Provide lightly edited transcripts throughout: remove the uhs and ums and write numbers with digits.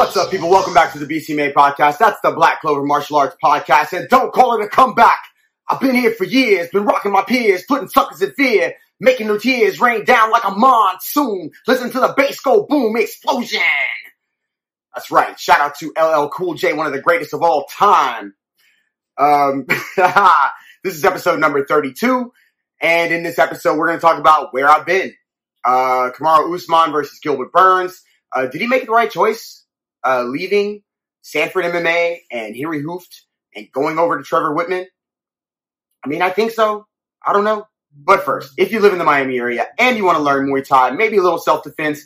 What's up, people? Welcome back to the BCMA podcast. That's the Black Clover Martial Arts Podcast. And don't call it a comeback. I've been here for years, been rocking my peers, putting suckers in fear, making their tears rain down like a monsoon. Listen to the bass go boom, explosion. That's right. Shout out to LL Cool J, one of the greatest of all time. This is episode number 32. And in this episode, we're going to talk about where I've been. Kamaru Usman versus Gilbert Burns. Did he make the right choice? Leaving Sanford MMA and Henry Hooft and going over to Trevor Whitman? I mean, I think so. I don't know. But first, if you live in the Miami area and you want to learn Muay Thai, maybe a little self-defense,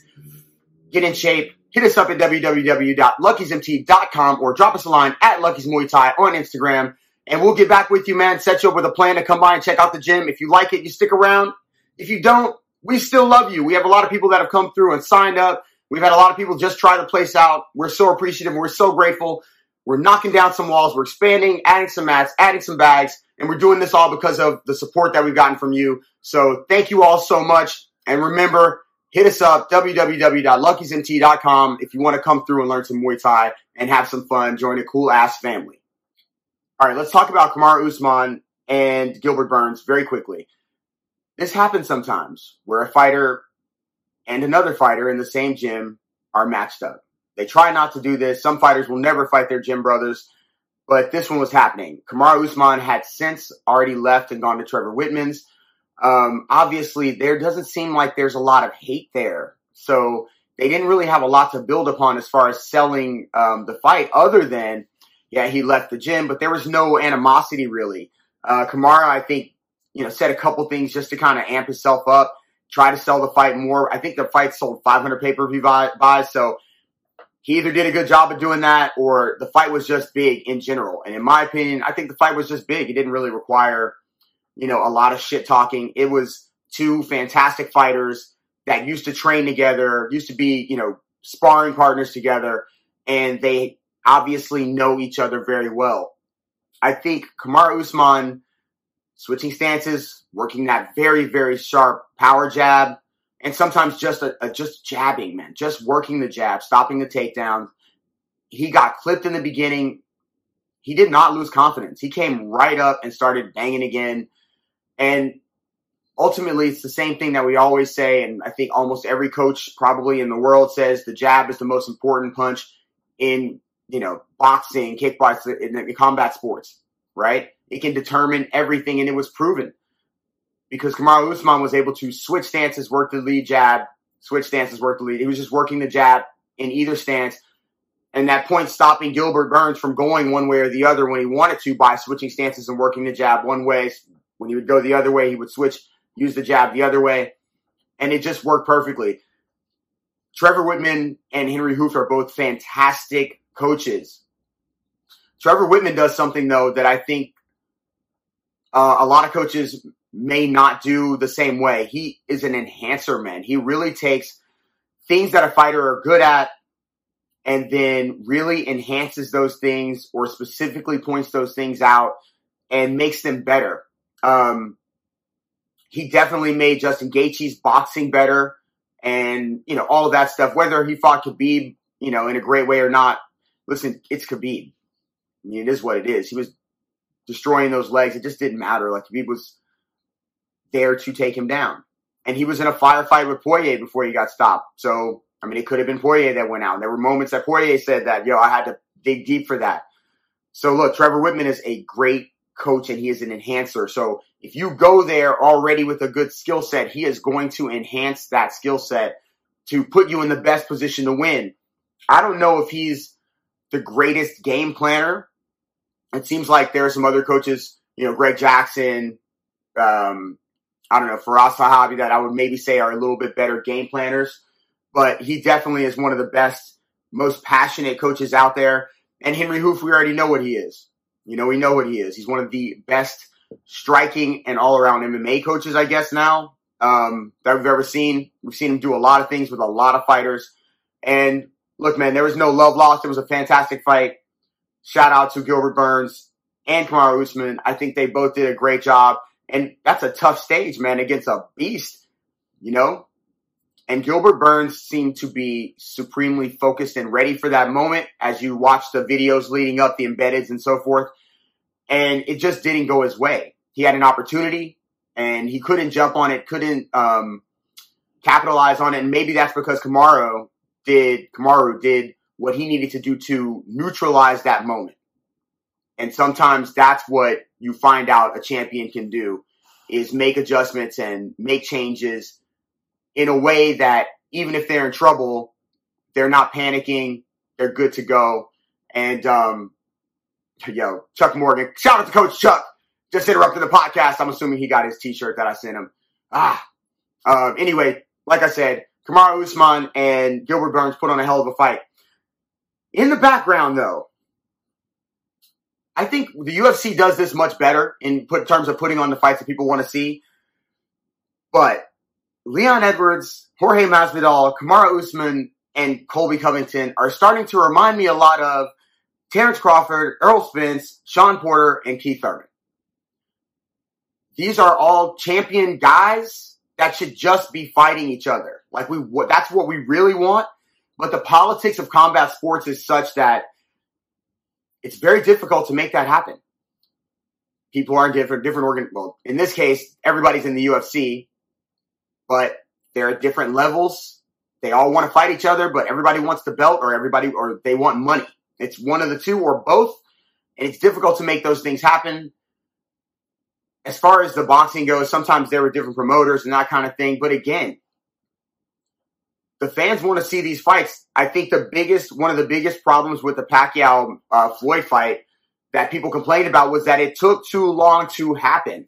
get in shape, hit us up at www.luckysmt.com or drop us a line at Lucky's Muay Thai on Instagram. And we'll get back with you, man. Set you up with a plan to come by and check out the gym. If you like it, you stick around. If you don't, we still love you. We have a lot of people that have come through and signed up. We've had a lot of people just try the place out. We're so appreciative. We're so grateful. We're knocking down some walls. We're expanding, adding some mats, adding some bags. And we're doing this all because of the support that we've gotten from you. So thank you all so much. And remember, hit us up, www.luckysmt.com, if you want to come through and learn some Muay Thai and have some fun. Join a cool-ass family. All right, let's talk about Kamaru Usman and Gilbert Burns very quickly. This happens sometimes where a fighter and another fighter in the same gym are matched up. They try not to do this. Some fighters will never fight their gym brothers. But this one was happening. Kamaru Usman had since already left and gone to Trevor Whitman's. Obviously, there doesn't seem like there's a lot of hate there. So they didn't really have a lot to build upon as far as selling the fight other than, yeah, he left the gym. But there was no animosity, really. Kamaru, I think, said a couple things just to kind of amp himself up, try to sell the fight more. I think the fight sold 500 pay-per-view buys. So he either did a good job of doing that or the fight was just big in general. And in my opinion, I think the fight was just big. It didn't really require, a lot of shit talking. It was two fantastic fighters that used to train together, used to be, sparring partners together. And they obviously know each other very well. I think Kamaru Usman switching stances, working that very, very sharp power jab, and sometimes just jabbing, man. Just working the jab, stopping the takedown. He got clipped in the beginning. He did not lose confidence. He came right up and started banging again. And ultimately, it's the same thing that we always say, and I think almost every coach probably in the world says the jab is the most important punch in, boxing, kickboxing, in combat sports, right? It can determine everything, and it was proven. Because Kamaru Usman was able to switch stances, work the lead jab, switch stances, work the lead. He was just working the jab in either stance. And that point stopping Gilbert Burns from going one way or the other when he wanted to by switching stances and working the jab one way. When he would go the other way, he would switch, use the jab the other way. And it just worked perfectly. Trevor Whitman and Henry Hooft are both fantastic coaches. Trevor Whitman does something, though, that I think a lot of coaches may not do the same way. He is an enhancer, man. He really takes things that a fighter are good at and then really enhances those things or specifically points those things out and makes them better. He definitely made Justin Gaethje's boxing better and, all of that stuff. Whether he fought Khabib, in a great way or not, listen, it's Khabib. It is what it is. He was destroying those legs. It just didn't matter. Like, Khabib was there to take him down. And he was in a firefight with Poirier before he got stopped. So, it could have been Poirier that went out. And there were moments that Poirier said that, I had to dig deep for that. So, look, Trevor Whitman is a great coach and he is an enhancer. So, if you go there already with a good skill set, he is going to enhance that skill set to put you in the best position to win. I don't know if he's the greatest game planner. It seems like there are some other coaches, Greg Jackson, Faraz Sahabi, that I would maybe say are a little bit better game planners. But he definitely is one of the best, most passionate coaches out there. And Henry Hooft, we already know what he is. We know what he is. He's one of the best striking and all-around MMA coaches, I guess, now that we've ever seen. We've seen him do a lot of things with a lot of fighters. And, look, man, there was no love lost. It was a fantastic fight. Shout-out to Gilbert Burns and Kamaru Usman. I think they both did a great job. And that's a tough stage, man, against a beast. And Gilbert Burns seemed to be supremely focused and ready for that moment as you watch the videos leading up, the embeddeds and so forth. And it just didn't go his way. He had an opportunity and he couldn't jump on it, couldn't capitalize on it. And maybe that's because Kamaru did what he needed to do to neutralize that moment. And sometimes that's what you find out a champion can do, is make adjustments and make changes in a way that even if they're in trouble, they're not panicking. They're good to go. And, Chuck Morgan, shout out to Coach Chuck. Just interrupted the podcast. I'm assuming he got his t-shirt that I sent him. Anyway, like I said, Kamaru Usman and Gilbert Burns put on a hell of a fight. In the background, though, I think the UFC does this much better in terms of putting on the fights that people want to see. But Leon Edwards, Jorge Masvidal, Kamaru Usman, and Colby Covington are starting to remind me a lot of Terrence Crawford, Earl Spence, Sean Porter, and Keith Thurman. These are all champion guys that should just be fighting each other. Like that's what we really want. But the politics of combat sports is such that it's very difficult to make that happen. People are in well, in this case, everybody's in the UFC, but they're at different levels. They all want to fight each other, but everybody wants the belt or they want money. It's one of the two or both, and it's difficult to make those things happen. As far as the boxing goes, sometimes there were different promoters and that kind of thing. But again, the fans want to see these fights. I think one of the biggest problems with the Pacquiao Floyd fight that people complained about was that it took too long to happen.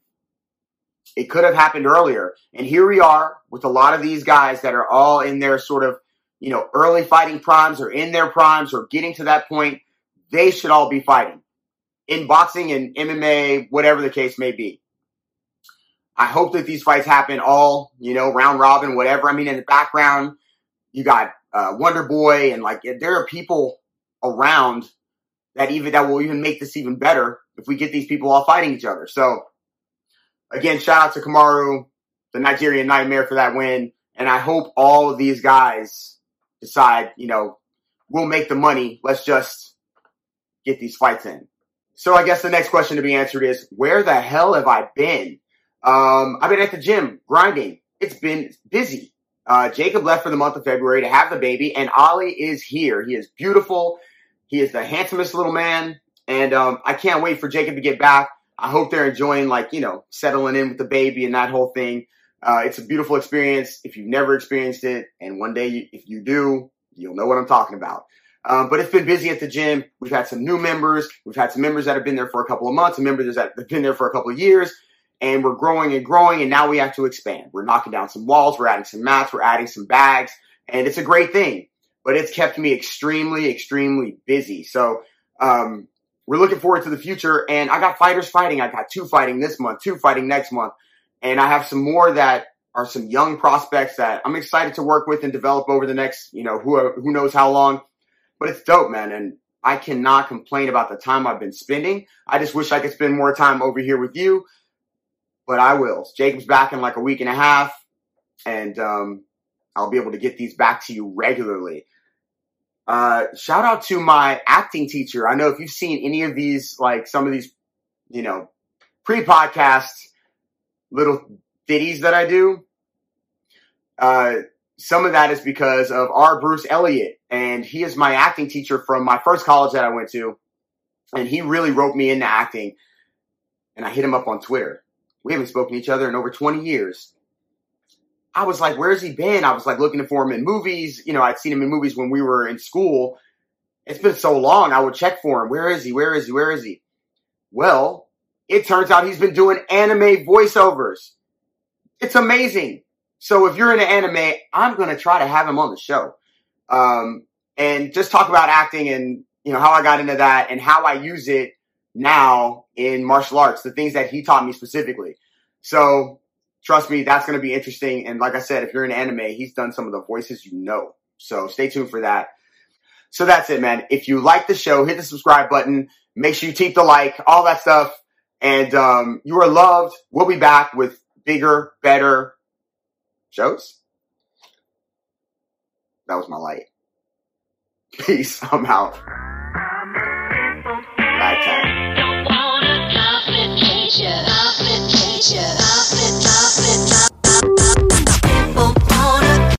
It could have happened earlier. And here we are with a lot of these guys that are all in their sort of, early fighting primes or in their primes or getting to that point. They should all be fighting in boxing and MMA, whatever the case may be. I hope that these fights happen all, round robin, whatever. I mean, in the background, you got Wonderboy, and there are people around that will even make this even better if we get these people all fighting each other. So again, shout out to Kamaru, the Nigerian Nightmare, for that win. And I hope all of these guys decide, we'll make the money. Let's just get these fights in. So I guess the next question to be answered is, where the hell have I been? I've been at the gym grinding. It's been busy. Jacob left for the month of February to have the baby, and Ollie is here. He is beautiful. He is the handsomest little man, and I can't wait for Jacob to get back. I hope they're enjoying, settling in with the baby and that whole thing. It's a beautiful experience if you've never experienced it, and one day if you do, you'll know what I'm talking about. But it's been busy at the gym. We've had some new members. We've had some members that have been there for a couple of months, and members that have been there for a couple of years. And we're growing and growing, and now we have to expand. We're knocking down some walls. We're adding some mats. We're adding some bags. And it's a great thing. But it's kept me extremely, extremely busy. So we're looking forward to the future. And I got fighters fighting. I got two fighting this month, two fighting next month. And I have some more that are some young prospects that I'm excited to work with and develop over the next, who knows how long. But it's dope, man. And I cannot complain about the time I've been spending. I just wish I could spend more time over here with you. But I will. Jacob's back in a week and a half, and I'll be able to get these back to you regularly. Shout out to my acting teacher. I know if you've seen any of these, some of these, pre-podcast little ditties that I do, some of that is because of our Bruce Elliott, and he is my acting teacher from my first college that I went to, and he really roped me into acting, and I hit him up on Twitter. We haven't spoken to each other in over 20 years. I was like, where's he been? I was looking for him in movies. I'd seen him in movies when we were in school. It's been so long. I would check for him. Where is he? Where is he? Where is he? Well, it turns out he's been doing anime voiceovers. It's amazing. So if you're into anime, I'm going to try to have him on the show. And just talk about acting and, how I got into that and how I use it now in martial arts, the things that he taught me specifically. So trust me, that's going to be interesting. And like I said, if you're in anime, he's done some of the voices, So stay tuned for that. So that's it, man. If you like the show, hit the subscribe button. Make sure you keep the like, all that stuff. And you are loved. We'll be back with bigger, better shows. That was my light. Peace. I'm out.